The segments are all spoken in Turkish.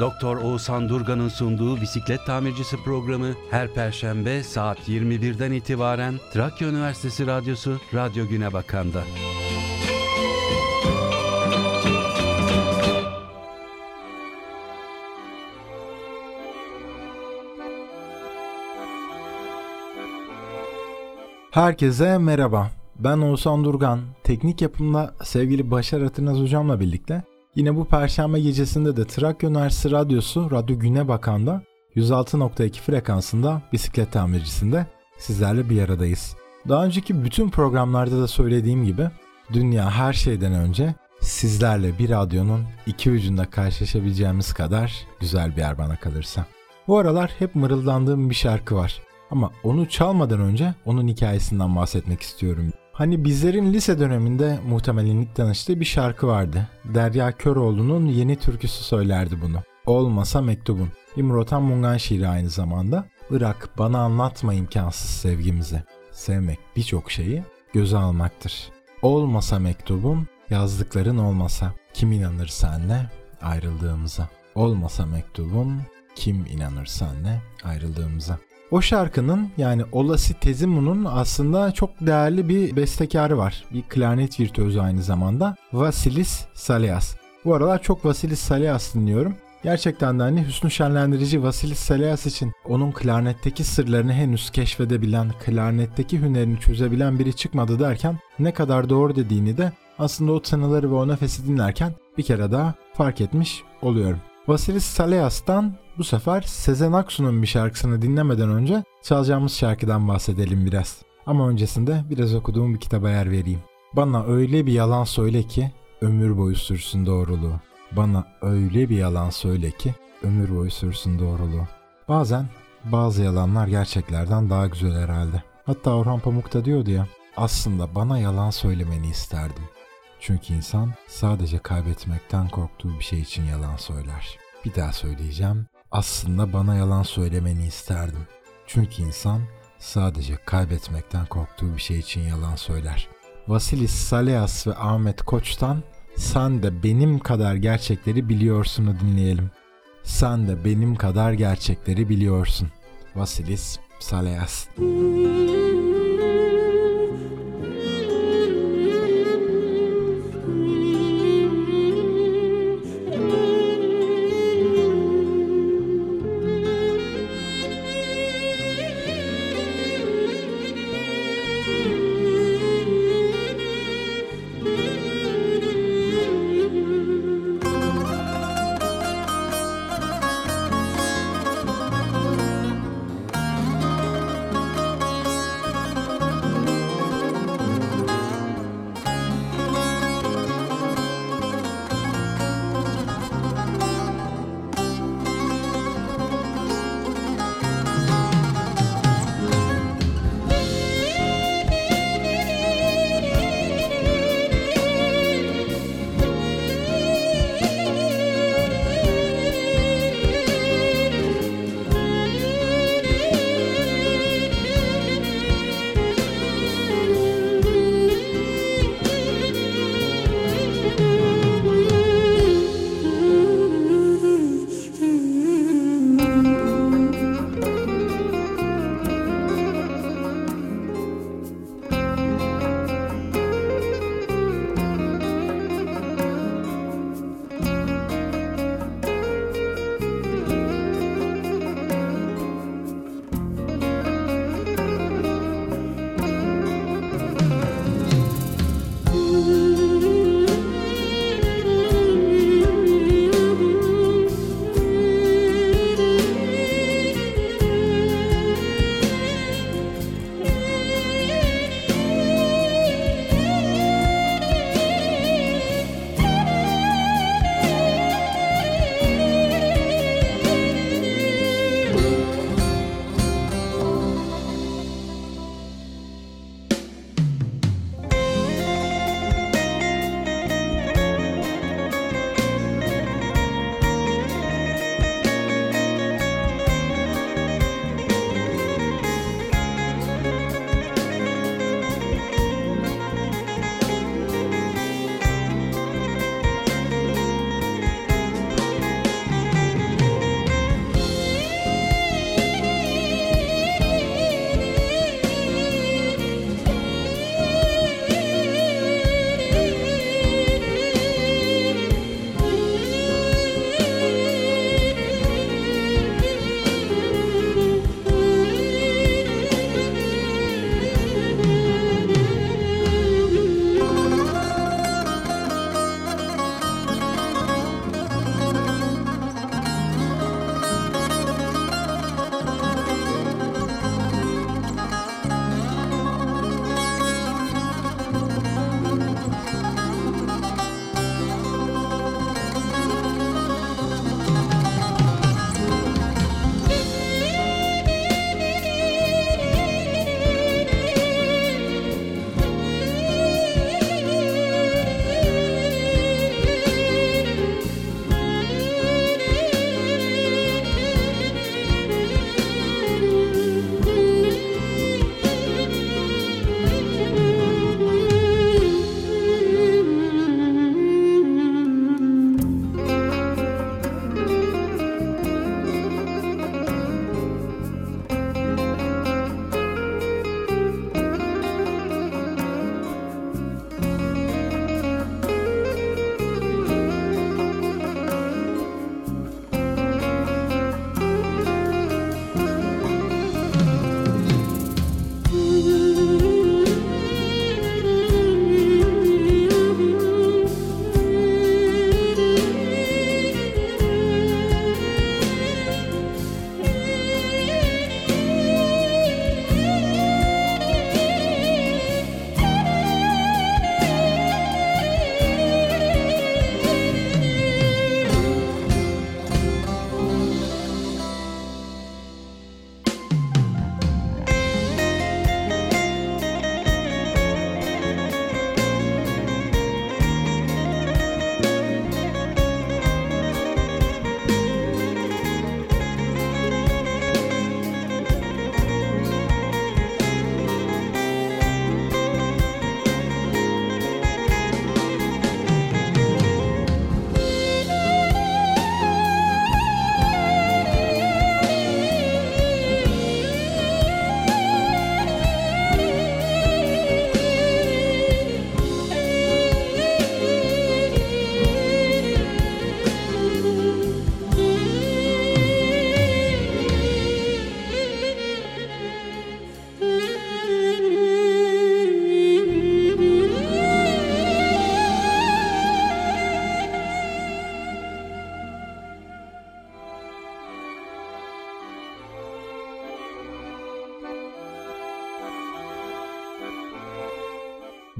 Doktor Oğuzhan Durgan'ın sunduğu Bisiklet Tamircisi programı her Perşembe saat 21'den itibaren Trakya Üniversitesi Radyosu Radyo Günebakan'da. Herkese merhaba. Ben Oğuzhan Durgan. Teknik yapımda sevgili Başar Atınaz hocamla birlikte yine bu Perşembe gecesinde de Trakya Üniversitesi Radyosu Radyo Günebakan'da 106.2 frekansında Bisiklet Tamircisi'nde sizlerle bir aradayız. Daha önceki bütün programlarda da söylediğim gibi dünya her şeyden önce sizlerle bir radyonun iki ucunda karşılaşabileceğimiz kadar güzel bir yer bana kalırsa. Bu aralar hep mırıldandığım bir şarkı var. Ama onu çalmadan önce onun hikayesinden bahsetmek istiyorum. Hani bizlerin lise döneminde muhtemelen ilk tanıştığı bir şarkı vardı. Derya Köroğlu'nun yeni türküsü söylerdi bunu. Olmasa mektubun. Murathan Mungan şiiri aynı zamanda. Bırak bana anlatma imkansız sevgimizi. Sevmek birçok şeyi göze almaktır. Olmasa mektubun, yazdıkların olmasa. Kim inanır senle ayrıldığımıza. Olmasa mektubun, kim inanır senle ayrıldığımıza. O şarkının yani Olasi Tezimu'nun aslında çok değerli bir bestekarı var. Bir klarnet virtüözü aynı zamanda. Vasilis Saleas. Bu aralar çok Vasilis Saleas dinliyorum. Gerçekten de hani hüsnü şenlendirici Vasilis Saleas için onun klarnetteki sırlarını henüz keşfedebilen, klarnetteki hünerini çözebilen biri çıkmadı derken ne kadar doğru dediğini de aslında o tınıları ve o nefesi dinlerken bir kere daha fark etmiş oluyorum. Vasilis Saleas'tan bu sefer Sezen Aksu'nun bir şarkısını dinlemeden önce çalacağımız şarkıdan bahsedelim biraz. Ama öncesinde biraz okuduğum bir kitaba yer vereyim. Bana öyle bir yalan söyle ki ömür boyu sürsün doğruluğu. Bana öyle bir yalan söyle ki ömür boyu sürsün doğruluğu. Bazen bazı yalanlar gerçeklerden daha güzel herhalde. Hatta Orhan Pamuk da diyordu ya, aslında bana yalan söylemeni isterdim. Çünkü insan sadece kaybetmekten korktuğu bir şey için yalan söyler. Bir daha söyleyeceğim. Aslında bana yalan söylemeni isterdim. Çünkü insan sadece kaybetmekten korktuğu bir şey için yalan söyler. Vasilis Saleas ve Ahmet Koç'tan Sen de Benim Kadar Gerçekleri Biliyorsun'u dinleyelim. Sen de Benim Kadar Gerçekleri Biliyorsun. Vasilis Saleas.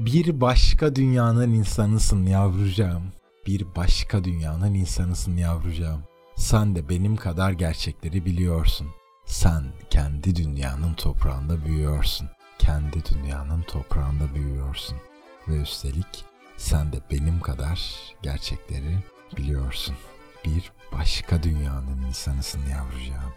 Bir başka dünyanın insanısın yavrucağım. Bir başka dünyanın insanısın yavrucağım. Sen de benim kadar gerçekleri biliyorsun. Sen kendi dünyanın toprağında büyüyorsun. Kendi dünyanın toprağında büyüyorsun. Ve üstelik sen de benim kadar gerçekleri biliyorsun. Bir başka dünyanın insanısın yavrucağım.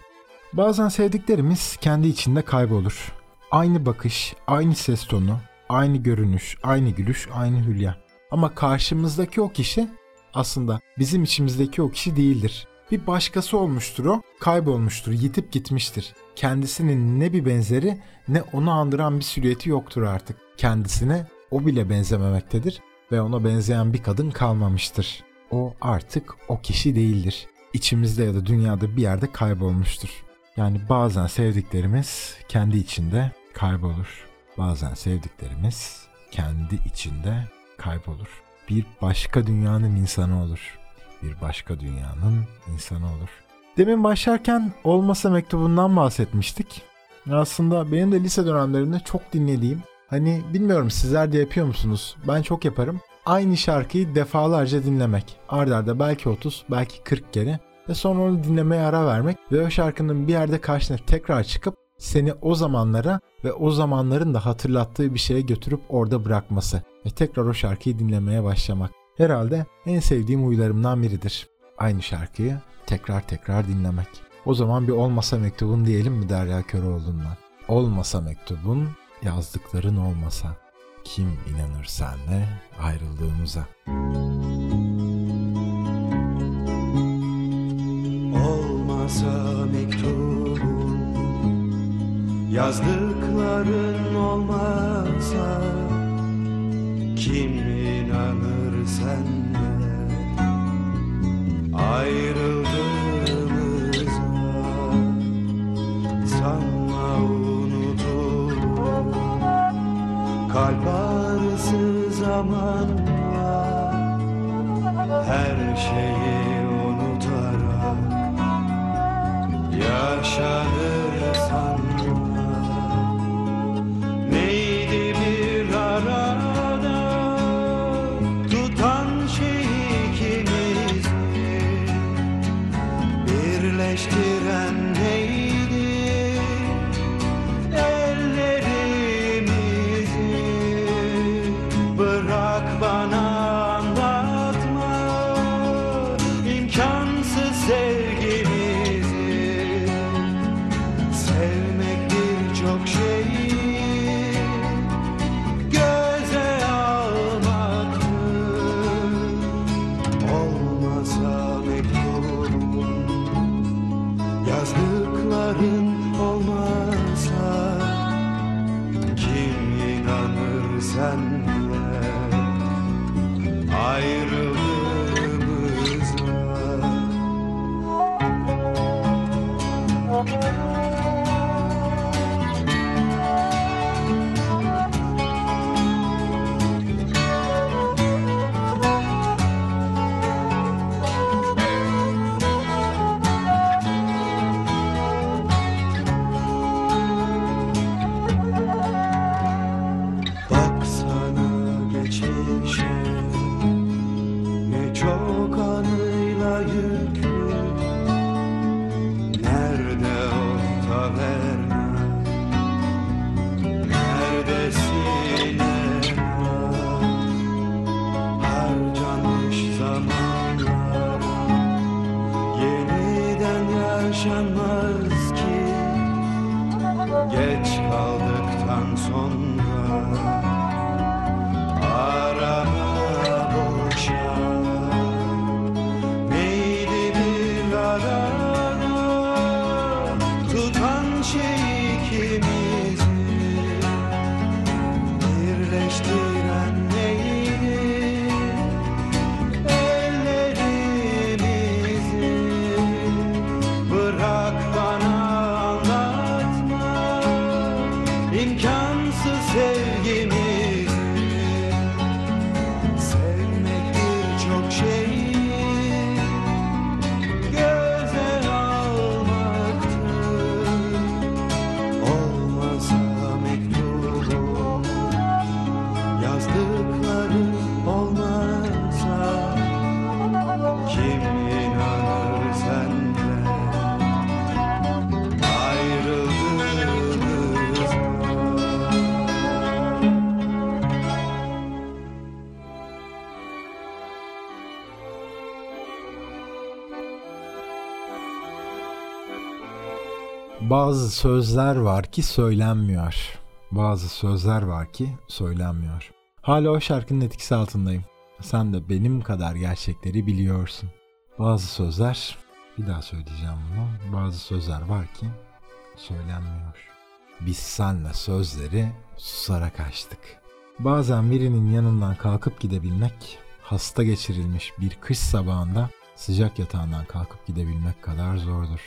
Bazen sevdiklerimiz kendi içinde kaybolur. Aynı bakış, aynı ses tonu, aynı görünüş, aynı gülüş, aynı hülya. Ama karşımızdaki o kişi aslında bizim içimizdeki o kişi değildir. Bir başkası olmuştur o, kaybolmuştur, yitip gitmiştir. Kendisinin ne bir benzeri ne onu andıran bir silüeti yoktur artık. Kendisine o bile benzememektedir ve ona benzeyen bir kadın kalmamıştır. O artık o kişi değildir. İçimizde ya da dünyada bir yerde kaybolmuştur. Yani bazen sevdiklerimiz kendi içinde kaybolur. Bazen sevdiklerimiz kendi içinde kaybolur. Bir başka dünyanın insanı olur. Bir başka dünyanın insanı olur. Demin başlarken Olmasa Mektubu'ndan bahsetmiştik. Aslında benim de lise dönemlerinde çok dinlediğim, hani bilmiyorum sizler de yapıyor musunuz? Ben çok yaparım. Aynı şarkıyı defalarca dinlemek. Ard arda belki 30, belki 40 kere ve sonra onu dinlemeye ara vermek ve o şarkının bir yerde karşına tekrar çıkıp seni o zamanlara ve o zamanların da hatırlattığı bir şeye götürüp orada bırakması ve tekrar o şarkıyı dinlemeye başlamak. Herhalde en sevdiğim huylarımdan biridir. Aynı şarkıyı tekrar dinlemek. O zaman bir Olmasa Mektubun diyelim mi Derya Köroğlu'ndan? Olmasa mektubun, yazdıkların olmasa. Kim inanır senle ayrıldığımıza? Olmasa mektubun, yazdıkların olmasa, kim inanır senle ayrıldığımıza? Sanma unutulur kalp ağrısı zamanla, her şeyi unutarak yaşanır sanma. Neydi bir arada tutan şey ikimizi, birleştiren neydi ellerimizi? Bırak bana anlatma imkansız sevgimizi. Sevmek birçok şeyi göze almaktır. Olmasa mektubun, yazdıkların olmasa, kim inanır senle ayrıldığımıza? Baksana geçmişe, ne çok anıyla yüklü. Nerede o taverna, nerede sinema? Harcanmış zamanlar yeniden yaşanmaz ki. Geç kaldıktan sonra arama boşa. Neydi bir arada tutan şey ikimizi, birleştiren neydi ellerimizi? Bırak bana anlatma imkansız Bazı sözler var ki söylenmiyor. Bazı sözler var ki söylenmiyor. Hala o şarkının etkisi altındayım. Sen de benim kadar gerçekleri biliyorsun. Bazı sözler, bir daha söyleyeceğim bunu. Bazı sözler var ki söylenmiyor. Biz senle sözleri susarak açtık. Bazen birinin yanından kalkıp gidebilmek, hasta geçirilmiş bir kış sabahında sıcak yatağından kalkıp gidebilmek kadar zordur.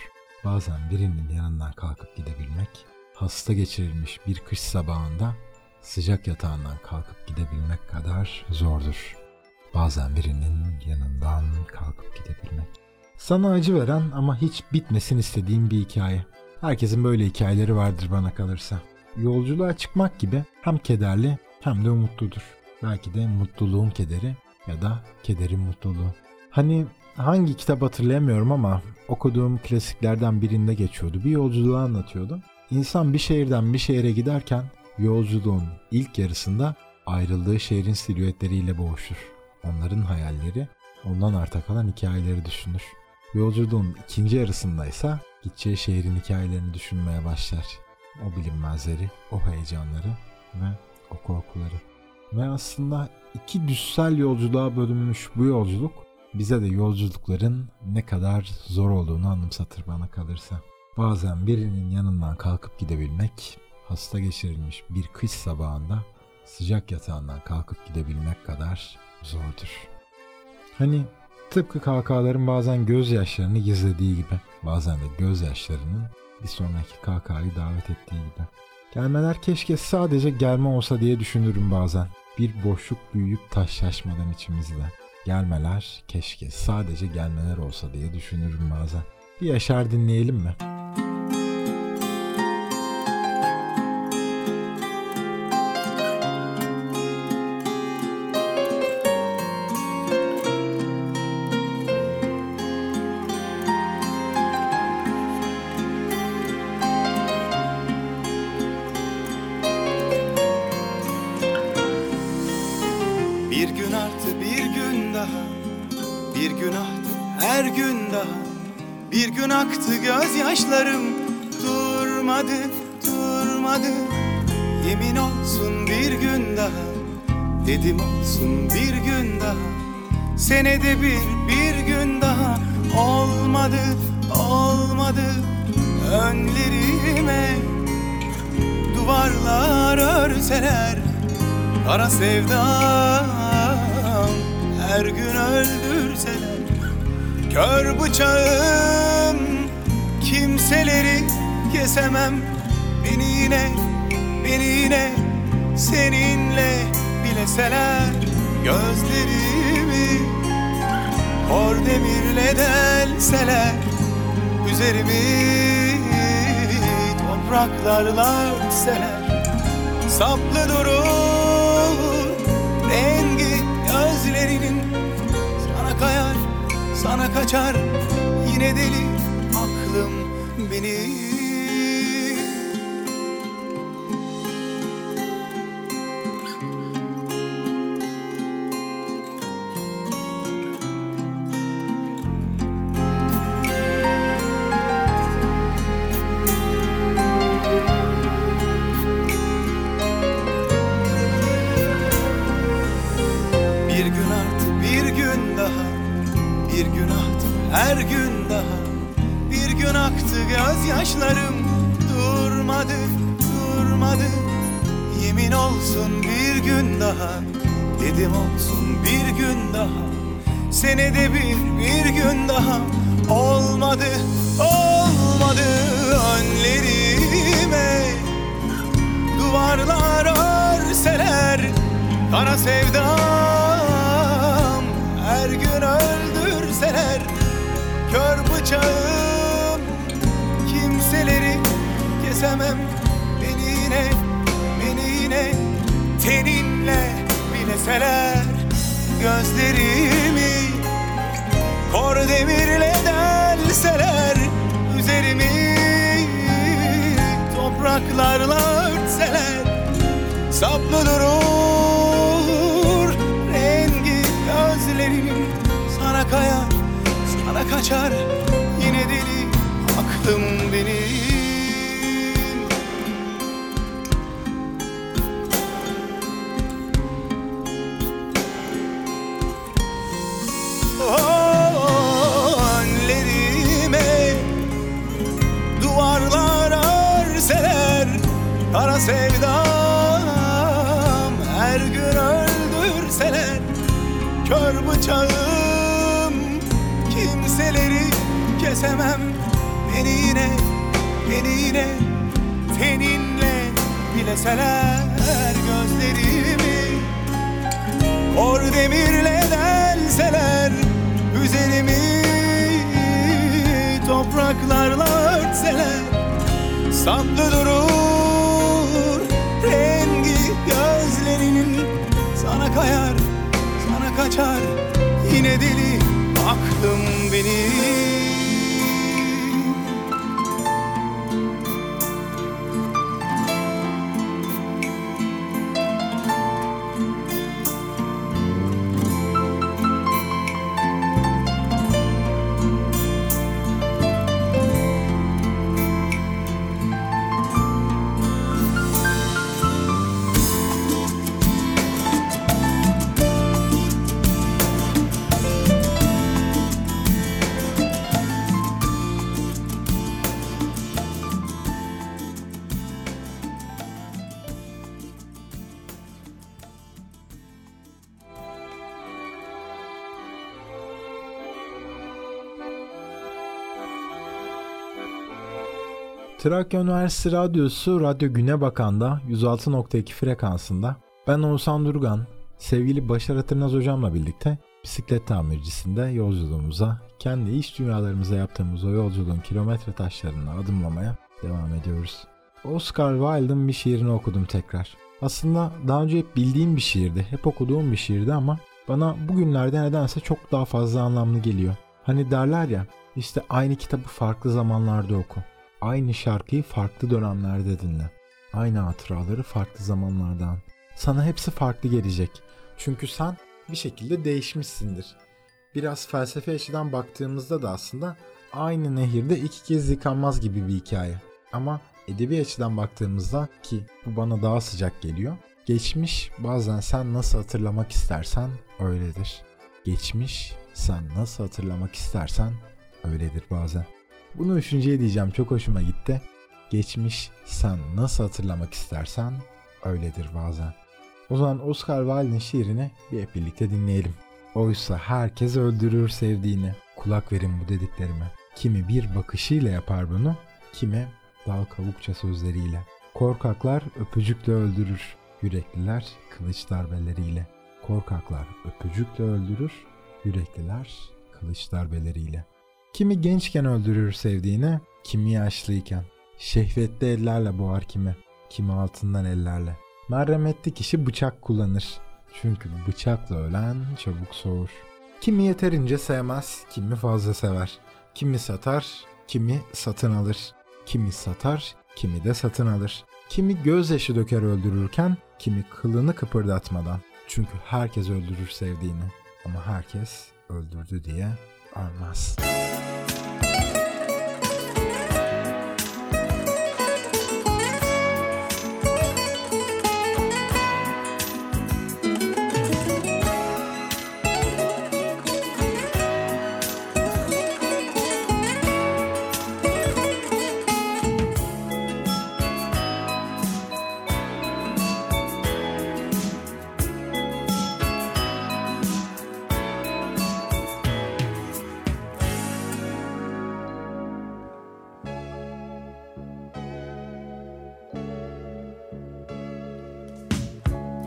Bazen birinin yanından kalkıp gidebilmek, hasta geçirilmiş bir kış sabahında sıcak yatağından kalkıp gidebilmek kadar zordur. Bazen birinin yanından kalkıp gidebilmek. Sana acı veren ama hiç bitmesin istediğim bir hikaye. Herkesin böyle hikayeleri vardır bana kalırsa. Yolculuğa çıkmak gibi hem kederli hem de umutludur. Belki de mutluluğun kederi ya da kederin mutluluğu. Hani hangi kitap hatırlayamıyorum ama okuduğum klasiklerden birinde geçiyordu. Bir yolculuğu anlatıyordu. İnsan bir şehirden bir şehre giderken yolculuğun ilk yarısında ayrıldığı şehrin silüetleriyle boğuşur. Onların hayalleri, ondan arta kalan hikayeleri düşünür. Yolculuğun ikinci yarısında ise gideceği şehrin hikayelerini düşünmeye başlar. O bilinmezleri, o heyecanları ve o korkuları. Ve aslında iki düşsel yolculuğa bölünmüş bu yolculuk bize de yolculukların ne kadar zor olduğunu anımsatır bana kalırsa. Bazen birinin yanından kalkıp gidebilmek, hasta geçirilmiş bir kış sabahında sıcak yatağından kalkıp gidebilmek kadar zordur. Hani tıpkı kahkahaların bazen gözyaşlarını gizlediği gibi, bazen de gözyaşlarının bir sonraki kahkahayı davet ettiği gibi. Gelmeler keşke sadece gelme olsa diye düşünürüm bazen. Bir boşluk büyüyüp taşlaşmadan içimizde. Gelmeler keşke sadece gelmeler olsa diye düşünürüm bazen. Bir Yaşar dinleyelim mi? Gözyaşlarım durmadı. Yemin olsun bir gün daha, dedim olsun bir gün daha. Senede bir gün daha. Olmadı. Önlerime duvarlar örseler kara sevdam, her gün öldürseler kör bıçağım. Kimseleri kesemem, beni yine seninle bileseler gözlerimi kor demirle delseler, üzerimi topraklarla örseler. Saplı durur rengi gözlerinin, sana kayar sana kaçar yine deli aklım beni. Bir gün artık bir gün daha, bir gün artık her gün daha. Bir gün aktı gözyaşlarım durmadı. Yemin olsun bir gün daha, dedim olsun bir gün daha. Senede bir gün daha. Olmadı. Önlerime duvarlar örseler kara sevdam, her gün öldürseler kör bıçağım. Kesemem beni yine teninle bileseler gözlerimi, o demirle delseler, üzerimi topraklarla örtseler, saplı durur rengi gözlerim. Sana kayar, sana kaçar, yine deli aklım benim. Kara sevdam her gün öldürseler, kör bıçağım kimseleri kesemem. Beni yine seninle bileseler, gözlerimi kor demirle delseler, üzerimi topraklarla örtseler, saplı durur gözlerinin. Sana kayar, sana kaçar, yine deli aklım benim. Trakya Üniversitesi Radyosu Radyo Güne Bakan'da 106.2 frekansında ben Oğuzhan Durgan, sevgili Başar Hatırnaz hocamla birlikte bisiklet tamircisinde yolculuğumuza, kendi iş dünyalarımıza yaptığımız o yolculuğun kilometre taşlarını adımlamaya devam ediyoruz. Oscar Wilde'ın bir şiirini okudum tekrar. Aslında daha önce hep bildiğim bir şiirdi, hep okuduğum bir şiirdi ama bana bugünlerde nedense çok daha fazla anlamlı geliyor. Hani derler ya, işte aynı kitabı farklı zamanlarda oku. Aynı şarkıyı farklı dönemlerde dinle. Aynı hatıraları farklı zamanlardan. Sana hepsi farklı gelecek. Çünkü sen bir şekilde değişmişsindir. Biraz felsefe açıdan baktığımızda da aslında aynı nehirde iki kez yıkanmaz gibi bir hikaye. Ama edebi açıdan baktığımızda, ki bu bana daha sıcak geliyor, geçmiş bazen sen nasıl hatırlamak istersen öyledir. Geçmiş sen nasıl hatırlamak istersen öyledir bazen. Bunu düşünceye diyeceğim, çok hoşuma gitti. Geçmiş sen nasıl hatırlamak istersen öyledir bazen. O zaman Oscar Wilde'in şiirini bir hep birlikte dinleyelim. Oysa herkes öldürür sevdiğini. Kulak verin bu dediklerime. Kimi bir bakışıyla yapar bunu, kimi dal kavukça sözleriyle. Korkaklar öpücükle öldürür, yürekliler kılıç darbeleriyle. Korkaklar öpücükle öldürür, yürekliler kılıç darbeleriyle. Kimi gençken öldürür sevdiğini, kimi yaşlıyken. Şehvetli ellerle boğar kimi, kimi altından ellerle. Merhametli kişi bıçak kullanır. Çünkü bıçakla ölen çabuk soğur. Kimi yeterince sevmez, kimi fazla sever. Kimi satar, kimi satın alır. Kimi satar, kimi de satın alır. Kimi gözyaşı döker öldürürken, kimi kılını kıpırdatmadan. Çünkü herkes öldürür sevdiğini. Ama herkes öldürdü diye almaz.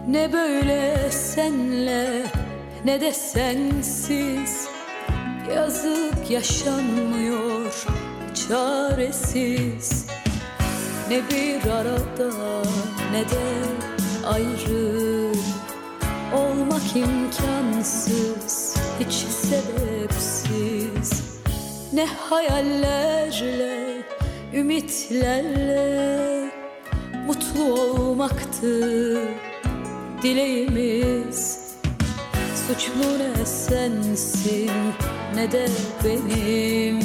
Ne böyle senle, ne de sensiz. Yazık yaşanmıyor, çaresiz. Ne bir arada, ne de ayrı. Olmak imkansız, hiç sebepsiz. Ne hayallerle, ümitlerle mutlu olmaktı dileğimiz. Suçlu ne sensin ne de benim.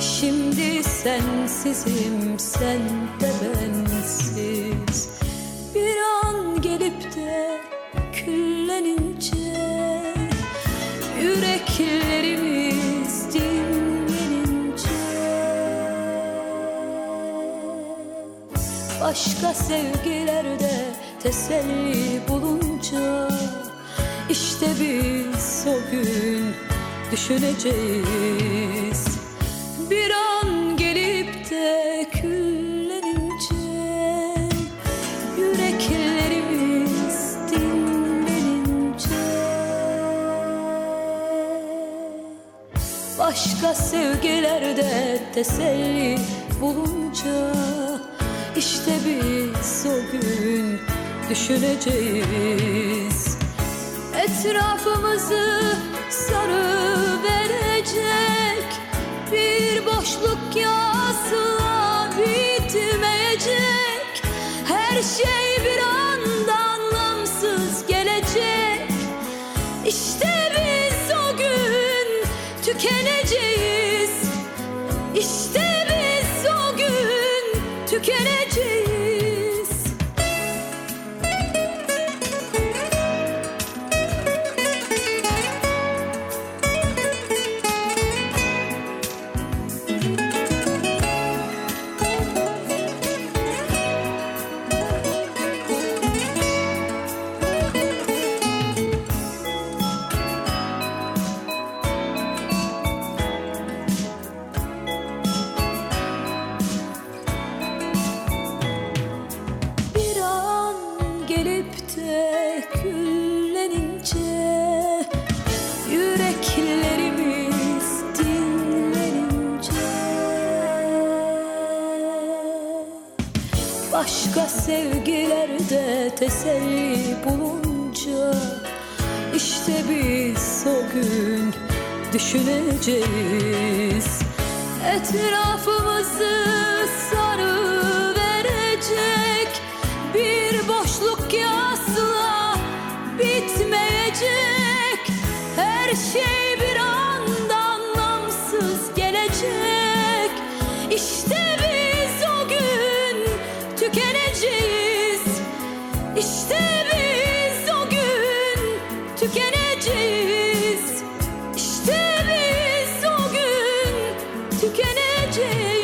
Şimdi sensizim, sen de bensiz. Bir an gelip de küllenince yüreklerimiz dinlenince başka sevgilerde teselli bulunca işte biz o gün düşüneceğiz. Bir an gelip de küllenince yüreklerimiz dinlenince başka sevgilerde teselli bulunca işte biz o gün düşüneceğiz. Etrafımızı sarı verecek bir boşluk ki asla bitmeyecek. Her şey bir anda anlamsız gelecek. İşte biz o gün tükeneceğiz. İşte biz o gün tükeneceğiz. Başka sevgilerde teselli bulunca işte biz o gün düşüneceğiz. Etrafımızı sarı verecek bir boşluk ki asla bitmeyecek. Her şey bir anda anlamsız gelecek. İşte biz o gün tükeneceğiz. İşte biz o gün tükeneceğiz. İşte biz o gün tükeneceğiz.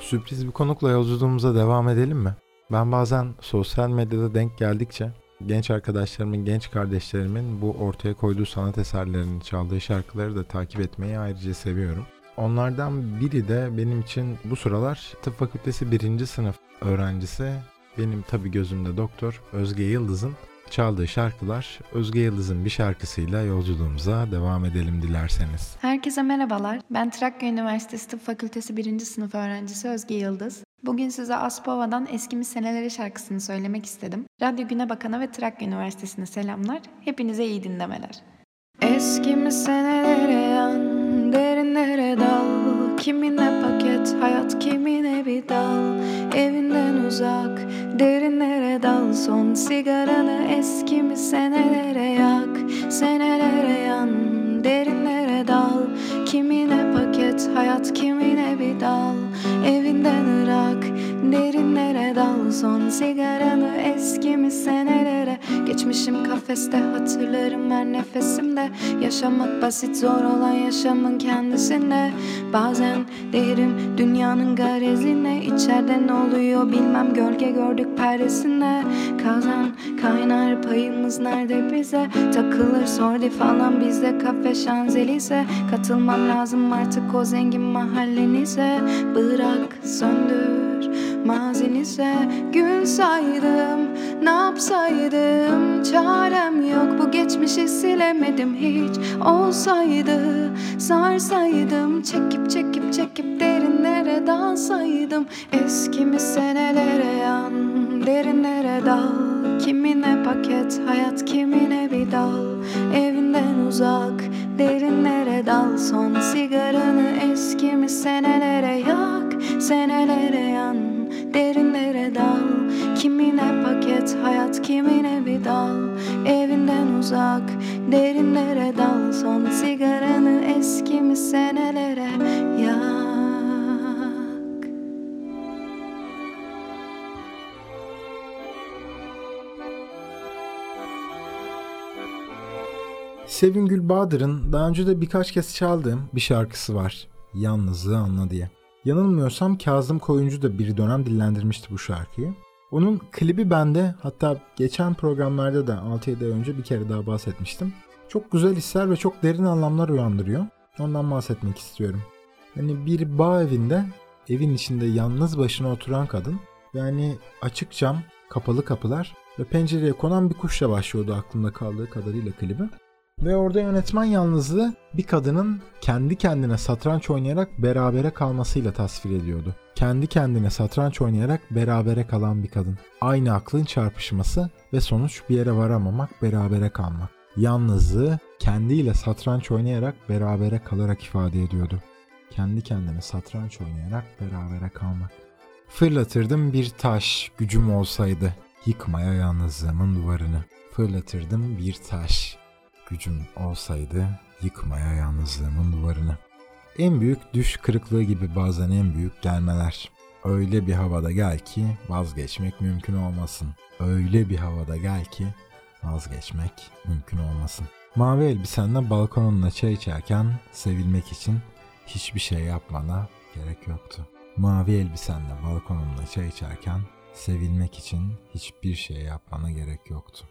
Sürpriz bir konukla yolculuğumuza devam edelim mi? Ben bazen sosyal medyada denk geldikçe genç arkadaşlarımın, genç kardeşlerimin bu ortaya koyduğu sanat eserlerini, çaldığı şarkıları da takip etmeyi ayrıca seviyorum. Onlardan biri de benim için bu sıralar Tıp Fakültesi 1. sınıf öğrencisi, benim tabii gözümde doktor Özge Yıldız'ın çaldığı şarkılar. Özge Yıldız'ın bir şarkısıyla yolculuğumuza devam edelim dilerseniz. Herkese merhabalar. Ben Trakya Üniversitesi Tıp Fakültesi 1. sınıf öğrencisi Özge Yıldız. Bugün size Aspova'dan Eskimiz Senelere şarkısını söylemek istedim. Radyo Güne Bakan'a ve Trakya Üniversitesi'ne selamlar. Hepinize iyi dinlemeler. Eskimiz senelere yan, derinlere dal. Kimine paket hayat, kimine bir dal. Evinden uzak, derinlere dal. Son sigaranı eskimiz senelere yak. Senelere yan, derinlere dal. Kimine paket hayat, kimine bir dal. Evinden ırak, derinlere dal. Son sigaranı eskimiz senelere. Geçmişim kafeste, hatırlarım her nefesimde. Yaşamak basit, zor olan yaşamın kendisinde. Bazen derim dünyanın garezine. İçeride ne oluyor bilmem, gölge gördük perdesinde. Kazan kaynar, payımız nerede bize? Takılır sordi falan bizde kafe Şanzelize. Katılmam lazım artık o zengin mahallenize. Bırak söndür Mazinize gün saydım, ne yapsaydım? Çarem yok, bu geçmişi silemedim hiç. Olsaydı sarsaydım, çekip çekip çekip derinlere dalsaydım. Eskimi senelere yan, derinlere dal. Kimine paket hayat, kimine bir dal. Evinden uzak, derinlere dal. Son sigaranı eskimi senelere yak, senelere yan, derinlere dal. Kimine paket hayat, kimine bir dal. Evinden uzak, derinlere dal. Son sigaranı eskimi senelere yak. Sevingül Bahadır'ın daha önce de birkaç kez çaldığım bir şarkısı var, Yalnızlığı Anla diye. Yanılmıyorsam Kazım Koyuncu da bir dönem dillendirmişti bu şarkıyı. Onun klibi bende, hatta geçen programlarda da 6-7 ay önce bir kere daha bahsetmiştim. Çok güzel hisler ve çok derin anlamlar uyandırıyor. Ondan bahsetmek istiyorum. Yani bir bağ evinde, evin içinde yalnız başına oturan kadın, yani açık cam, kapalı kapılar ve pencereye konan bir kuşla başlıyordu aklımda kaldığı kadarıyla klibi. Ve orada yönetmen yalnızlığı bir kadının kendi kendine satranç oynayarak berabere kalmasıyla tasvir ediyordu. Kendi kendine satranç oynayarak berabere kalan bir kadın. Aynı aklın çarpışması ve sonuç bir yere varamamak, berabere kalmak. Yalnızlığı kendiyle satranç oynayarak berabere kalarak ifade ediyordu. Kendi kendine satranç oynayarak berabere kalmak. Fırlatırdım bir taş gücüm olsaydı yıkmaya yalnızlığımın duvarını. Fırlatırdım bir taş gücüm olsaydı yıkmaya yalnızlığımın duvarını. En büyük düş kırıklığı gibi bazen en büyük gelmeler. Öyle bir havada gel ki vazgeçmek mümkün olmasın. Öyle bir havada gel ki vazgeçmek mümkün olmasın. Mavi elbisenle balkonunla çay içerken sevilmek için hiçbir şey yapmana gerek yoktu. Mavi elbisenle balkonunla çay içerken sevilmek için hiçbir şey yapmana gerek yoktu.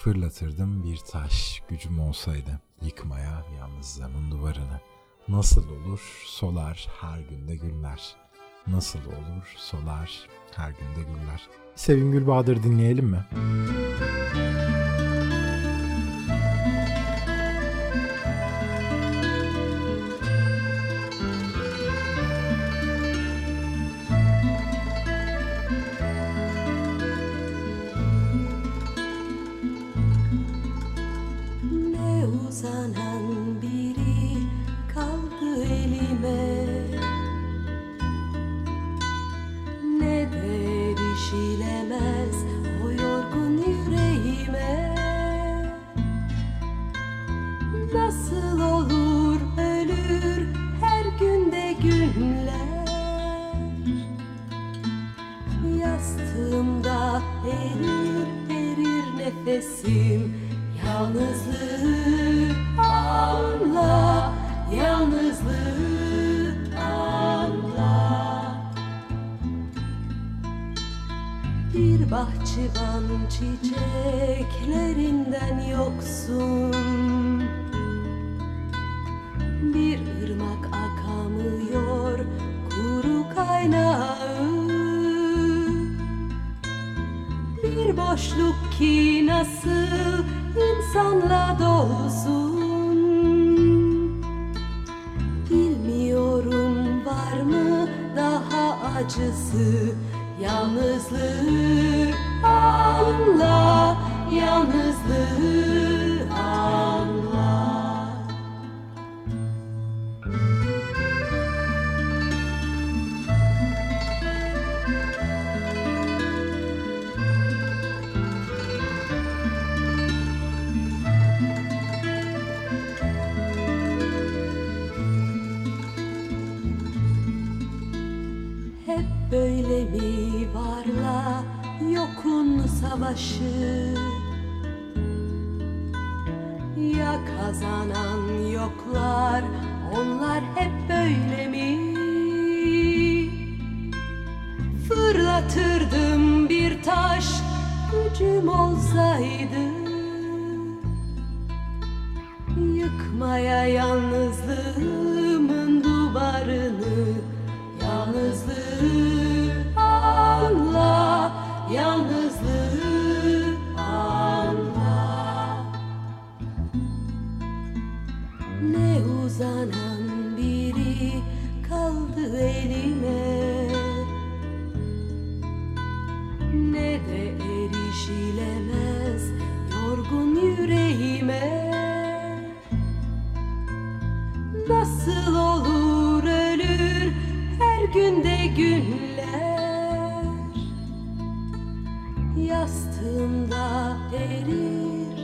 Fırlatırdım bir taş gücüm olsaydı yıkmaya yalnızlığımın duvarını. Nasıl olur solar her günde güller. Nasıl olur solar her günde güller. Sevingül Bahadır dinleyelim mi? Bahçıvan çiçeklerinden yoksun, bir ırmak akamıyor kuru kaynağı, bir boşluk ki nasıl insanla dolsun, bilmiyorum var mı daha acısı. Yalnızlığı anla, yalnızlığı anla. Hep böyle mi? Varla yokun savaşı, ya kazanan yoklar, onlar hep böyle mi? Fırlatırdım bir taş gücüm olsaydı yıkmaya yalnızlığımın duvarını. Yalnızlığı erişilemez yorgun yüreğime. Nasıl olur ölür her günde günler, yastığımda erir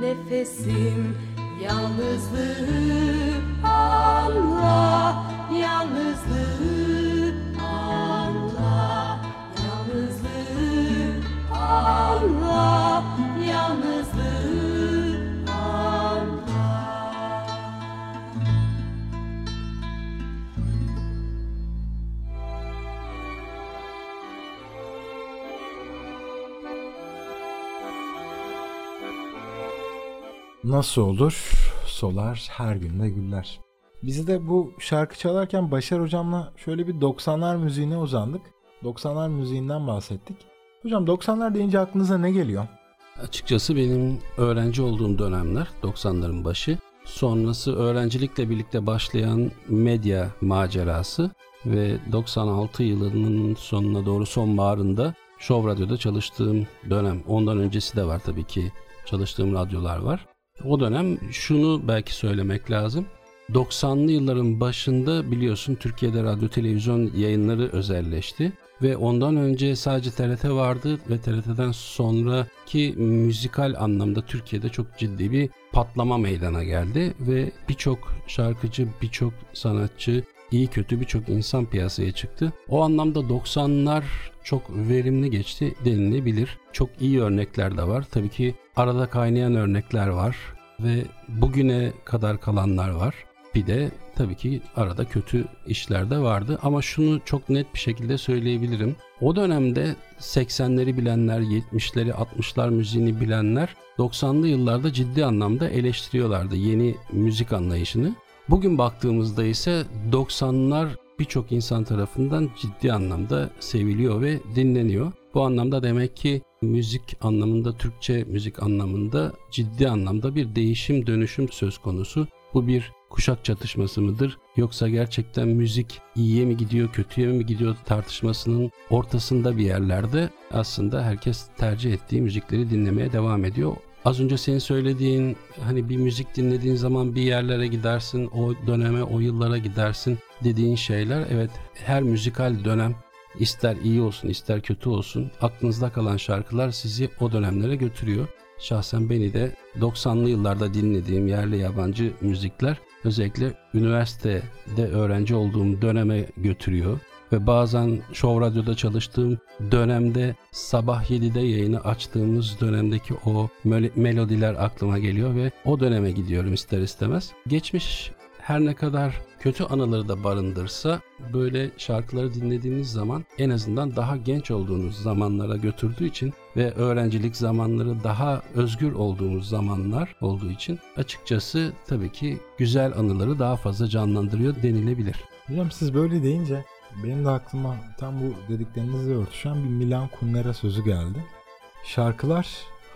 nefesim. Yalnızlığı anla, yalnızlığı anla, yalnızlığı anla, yalnızlığı anla. Nasıl olur? Solar her gün de güller. Biz de bu şarkı çalarken Başar hocamla şöyle bir 90'lar müziğine uzandık. 90'lar müziğinden bahsettik. Hocam 90'lar deyince aklınıza ne geliyor? Açıkçası benim öğrenci olduğum dönemler 90'ların başı. Sonrası öğrencilikle birlikte başlayan medya macerası ve 96 yılının sonuna doğru sonbaharında Show Radyo'da çalıştığım dönem. Ondan öncesi de var tabii ki, çalıştığım radyolar var. O dönem şunu belki söylemek lazım. 90'lı yılların başında biliyorsun Türkiye'de radyo televizyon yayınları özelleşti ve ondan önce sadece TRT vardı ve TRT'den sonraki müzikal anlamda Türkiye'de çok ciddi bir patlama meydana geldi ve birçok şarkıcı, birçok sanatçı, iyi kötü birçok insan piyasaya çıktı. O anlamda 90'lar çok verimli geçti denilebilir. Çok iyi örnekler de var. Tabii ki arada kaynayan örnekler var ve bugüne kadar kalanlar var. Bir de tabii ki arada kötü işler de vardı ama şunu çok net bir şekilde söyleyebilirim. O dönemde 80'leri bilenler, 70'leri, 60'lar müziğini bilenler 90'lı yıllarda ciddi anlamda eleştiriyorlardı yeni müzik anlayışını. Bugün baktığımızda ise 90'lar birçok insan tarafından ciddi anlamda seviliyor ve dinleniyor. Bu anlamda demek ki müzik anlamında, Türkçe müzik anlamında ciddi anlamda bir değişim, dönüşüm söz konusu. Bu bir kuşak çatışması mıdır? Yoksa gerçekten müzik iyiye mi gidiyor, kötüye mi gidiyor tartışmasının ortasında bir yerlerde aslında herkes tercih ettiği müzikleri dinlemeye devam ediyor. Az önce senin söylediğin, hani bir müzik dinlediğin zaman bir yerlere gidersin, o döneme, o yıllara gidersin dediğin şeyler, evet, her müzikal dönem ister iyi olsun ister kötü olsun aklınızda kalan şarkılar sizi o dönemlere götürüyor. Şahsen beni de 90'lı yıllarda dinlediğim yerli yabancı müzikler özellikle üniversitede öğrenci olduğum döneme götürüyor. Ve bazen Show Radyo'da çalıştığım dönemde sabah 7'de yayını açtığımız dönemdeki o melodiler aklıma geliyor ve o döneme gidiyorum ister istemez. Geçmiş her ne kadar kötü anıları da barındırsa böyle şarkıları dinlediğiniz zaman en azından daha genç olduğunuz zamanlara götürdüğü için ve öğrencilik zamanları daha özgür olduğumuz zamanlar olduğu için açıkçası tabii ki güzel anıları daha fazla canlandırıyor denilebilir. Hocam siz böyle deyince benim de aklıma tam bu dediklerinizle örtüşen bir Milan Kundera sözü geldi. Şarkılar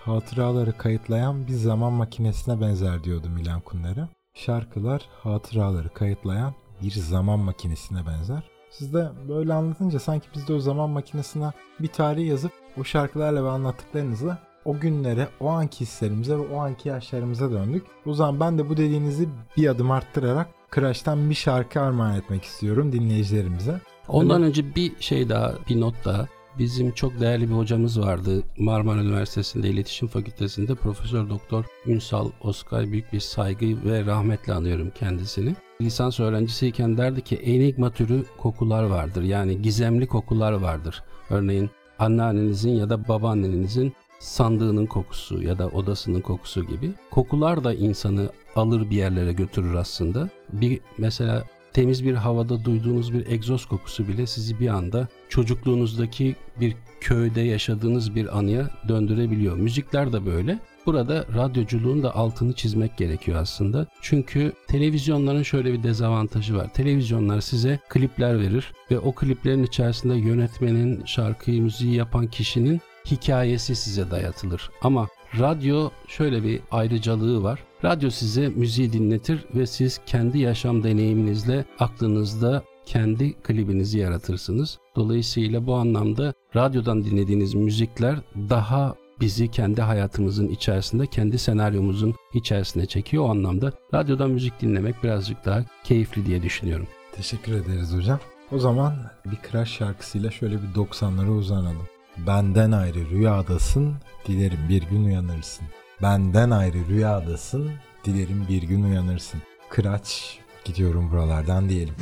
hatıraları kayıtlayan bir zaman makinesine benzer diyordu Milan Kundera. Şarkılar hatıraları kayıtlayan bir zaman makinesine benzer. Siz de böyle anlatınca sanki biz de o zaman makinesine bir tarih yazıp o şarkılarla ve anlattıklarınızla o günlere, o anki hislerimize ve o anki yaşlarımıza döndük. O zaman ben de bu dediğinizi bir adım arttırarak Crash'tan bir şarkı armağan etmek istiyorum dinleyicilerimize. Ondan önce bir şey daha, bir not daha. Bizim çok değerli bir hocamız vardı. Marmara Üniversitesi'nde İletişim Fakültesi'nde Profesör Doktor Ünsal Oskar, büyük bir saygı ve rahmetle anıyorum kendisini. Lisans öğrencisiyken derdi ki enigma türü kokular vardır. Yani gizemli kokular vardır. Örneğin anneannenizin ya da babaannenizin sandığının kokusu ya da odasının kokusu gibi. Kokular da insanı alır bir yerlere götürür aslında. Bir mesela temiz bir havada duyduğunuz bir egzoz kokusu bile sizi bir anda çocukluğunuzdaki bir köyde yaşadığınız bir anıya döndürebiliyor. Müzikler de böyle. Burada radyoculuğun da altını çizmek gerekiyor aslında. Çünkü televizyonların şöyle bir dezavantajı var. Televizyonlar size klipler verir ve o kliplerin içerisinde yönetmenin, şarkıyı, müziği yapan kişinin hikayesi size dayatılır. Ama radyo şöyle bir ayrıcalığı var. Radyo size müziği dinletir ve siz kendi yaşam deneyiminizle aklınızda kendi klibinizi yaratırsınız. Dolayısıyla bu anlamda radyodan dinlediğiniz müzikler daha bizi kendi hayatımızın içerisinde, kendi senaryomuzun içerisine çekiyor. O anlamda radyodan müzik dinlemek birazcık daha keyifli diye düşünüyorum. Teşekkür ederiz hocam. O zaman bir Crash şarkısıyla şöyle bir 90'lara uzanalım. Benden ayrı rüyadasın, dilerim bir gün uyanırsın. Benden ayrı rüyadasın, dilerim bir gün uyanırsın. Crash, gidiyorum buralardan diyelim.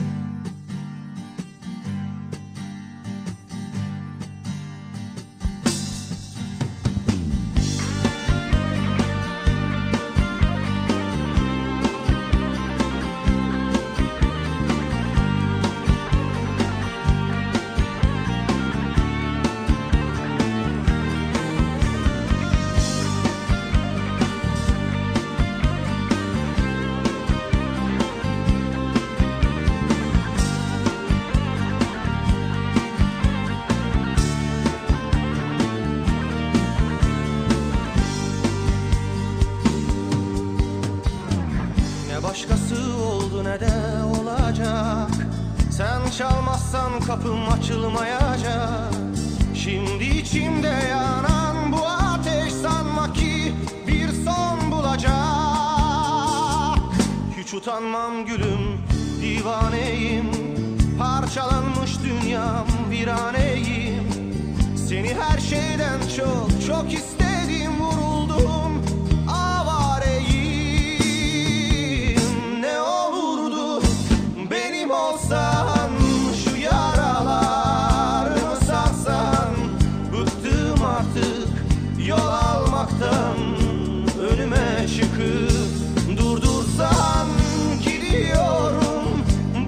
Utanmam gülüm, divaneyim, parçalanmış dünyam, viraneyim. Seni her şeyden çok çok istedim, vuruldum, avareyim. Ne olurdu benim olsan, şu yaralarımı sarsan. Bıktım artık yol almaktan, önüme çıkıp durdursan. Gidiyorum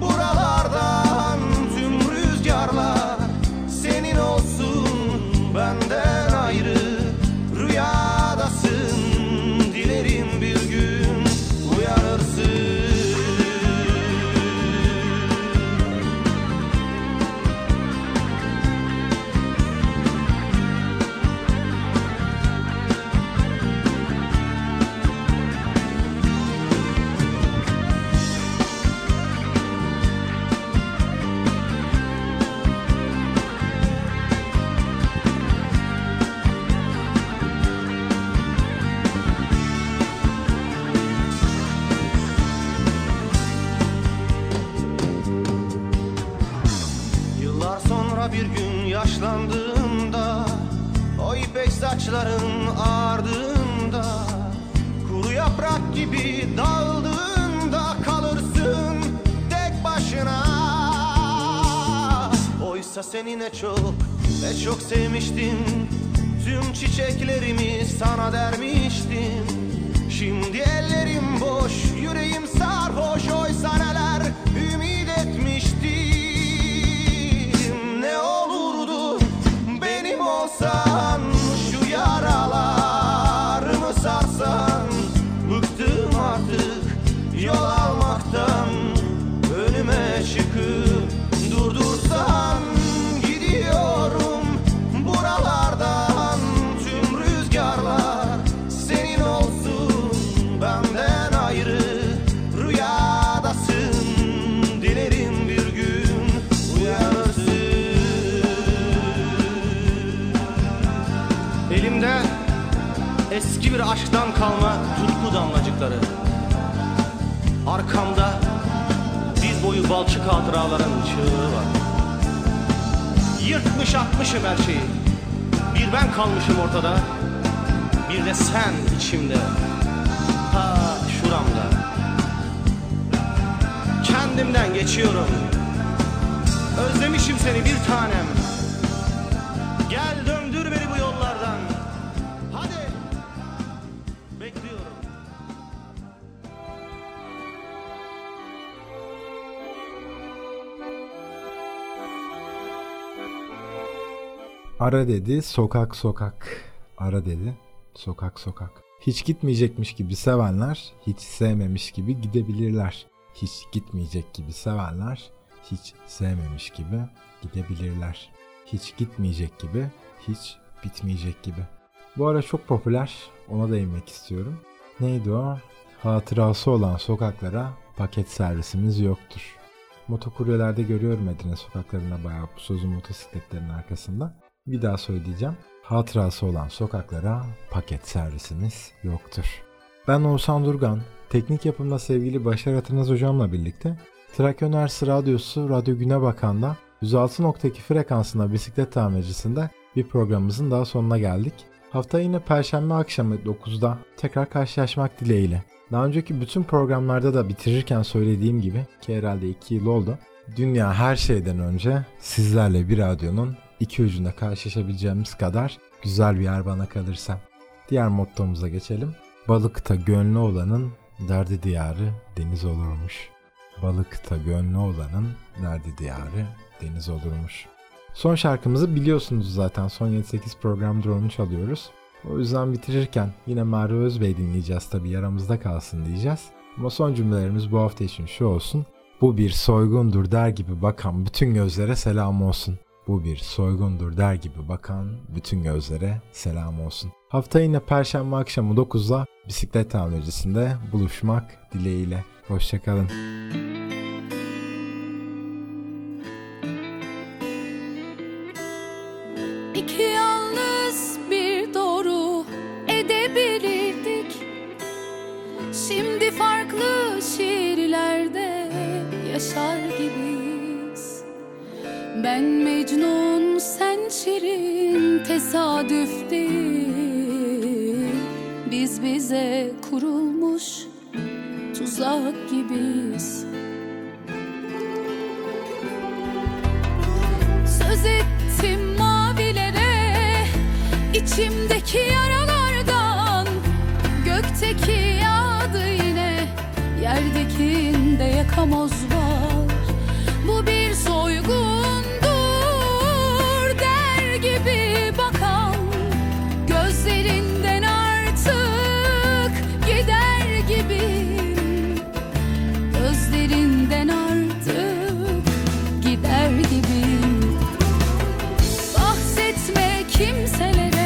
buralardan, tüm rüzgarlar senin olsun. Benden ayrı rüyadasın, dilerim bir gün uyanırsın. Yaşlandığımda o ipek saçların ardında, kuru yaprak gibi daldığında kalırsın tek başına. Oysa seni ne çok sevmiştim, tüm çiçeklerimi sana dermiştim. Şimdi ellerim boş, yüreğim sarhoş, oysa neler ümit etmiştim. Ne olurdu benim olsan, şu yaralarımı sarsan. Bıktım artık yol almaktan, önüme çıkıp durdursan. Gidiyorum buralardan, tüm rüzgarlar senin olsun. Benden ayrı rüyadasın, dilerim bir gün uyanırsın. Elimde eski bir aşktan kalma tutku damlacıkları, arkamda diz boyu balçık hatıraların çığlığı var. Yırtmış atmışım her şeyi, bir ben kalmışım ortada, bir de sen içimde, ta şuramda. Kendimden geçiyorum, özlemişim seni bir tanem. Gel döndür beni bu yollardan, hadi bekliyorum. Ara dedi sokak sokak, ara dedi sokak sokak. Hiç gitmeyecekmiş gibi sevenler, hiç sevmemiş gibi gidebilirler. Hiç gitmeyecek gibi sevenler, hiç sevmemiş gibi gidebilirler. Hiç gitmeyecek gibi, hiç bitmeyecek gibi. Bu ara çok popüler, ona değinmek istiyorum. Neydi o? Hatırası olan sokaklara paket servisimiz yoktur. Motokuryelerde görüyorum Medine sokaklarına bayağı bu sözün motosikletlerin arkasında. Bir daha söyleyeceğim. hatırası olan sokaklara paket servisimiz yoktur. Ben Oğuzhan Durgan, teknik yapımda sevgili Başar Atınaz hocamla birlikte Trakya Üniversitesi Radyosu Radyo Güne Bakan'da 106.2 frekansında Bisiklet Tamircisi'nde bir programımızın daha sonuna geldik. Haftaya yine Perşembe akşamı 9'da tekrar karşılaşmak dileğiyle. Daha önceki bütün programlarda da bitirirken söylediğim gibi, ki herhalde 2 yıl oldu, dünya her şeyden önce sizlerle bir radyonun iki ucunda karşılaşabileceğimiz kadar güzel bir yer bana kalırsa. Diğer mottomuza geçelim. Balıkta gönlü olanın derdi diyarı deniz olurmuş. Balıkta gönlü olanın derdi diyarı deniz olurmuş. Son şarkımızı biliyorsunuz zaten. Son 7-8 programdır onu çalıyoruz. O yüzden bitirirken yine Merve Özbey dinleyeceğiz tabii, yaramızda kalsın diyeceğiz. Ama son cümlelerimiz bu hafta için şu olsun. Bu bir soygundur der gibi bakan bütün gözlere selam olsun. Bu bir soygundur der gibi bakan bütün gözlere selam olsun. Hafta yine Perşembe akşamı 9'da Bisiklet Tamircisi'nde buluşmak dileğiyle. Hoşçakalın. İki yalnız bir doğru edebilirdik. Şimdi farklı şiirlerde yaşar gibiyiz. Ben Mecnun, sen Şirin, tesadüf değil. Biz bize kurulmuş tuzak gibiyiz. Söz ettim İçimdeki yaralardan, gökteki yağdı yine, yerdekinde yakamoz var. Bu bir soygundur der gibi bakan, gözlerinden artık gider gibiyim, gözlerinden artık gider gibiyim. Bahsetme kimselere,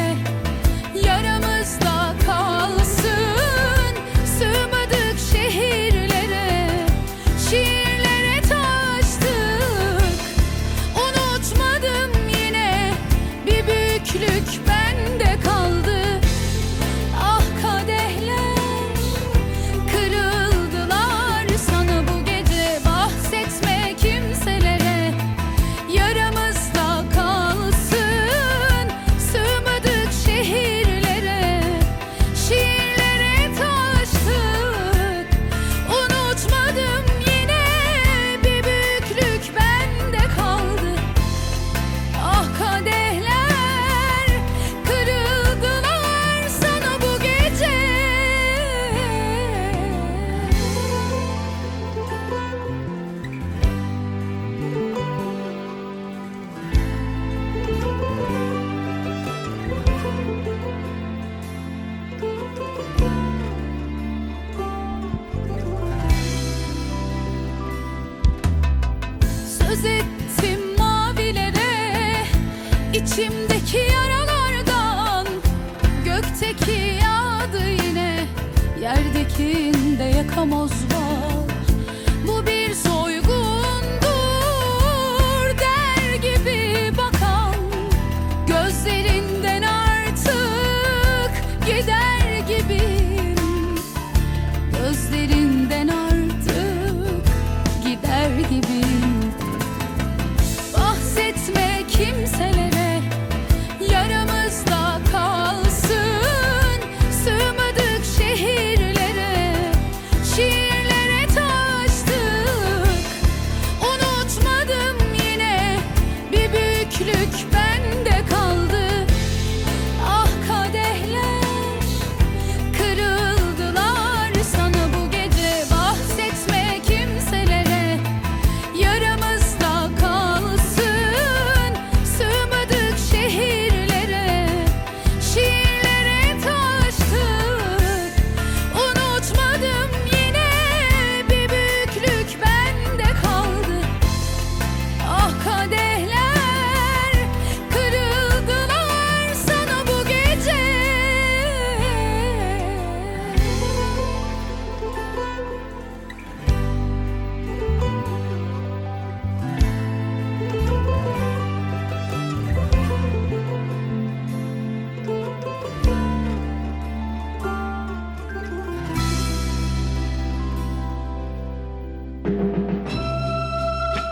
İçimdeki yaralardan, gökteki yağdı yine, yerdekinde yakamoz var. Bu bir soygundur der gibi bakan, gözlerinden artık gider gibiyim, gözlerinden artık gider gibiyim. Bahsetme kimselere, kalsın sığmadık şehirlere, şiirlere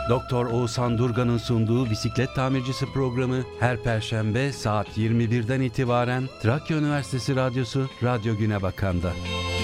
Doktor Oğuzhan Durgan'ın sunduğu Bisiklet Tamircisi programı her Perşembe saat 21'den itibaren Trakya Üniversitesi Radyosu Radyo Güne Bakan'da.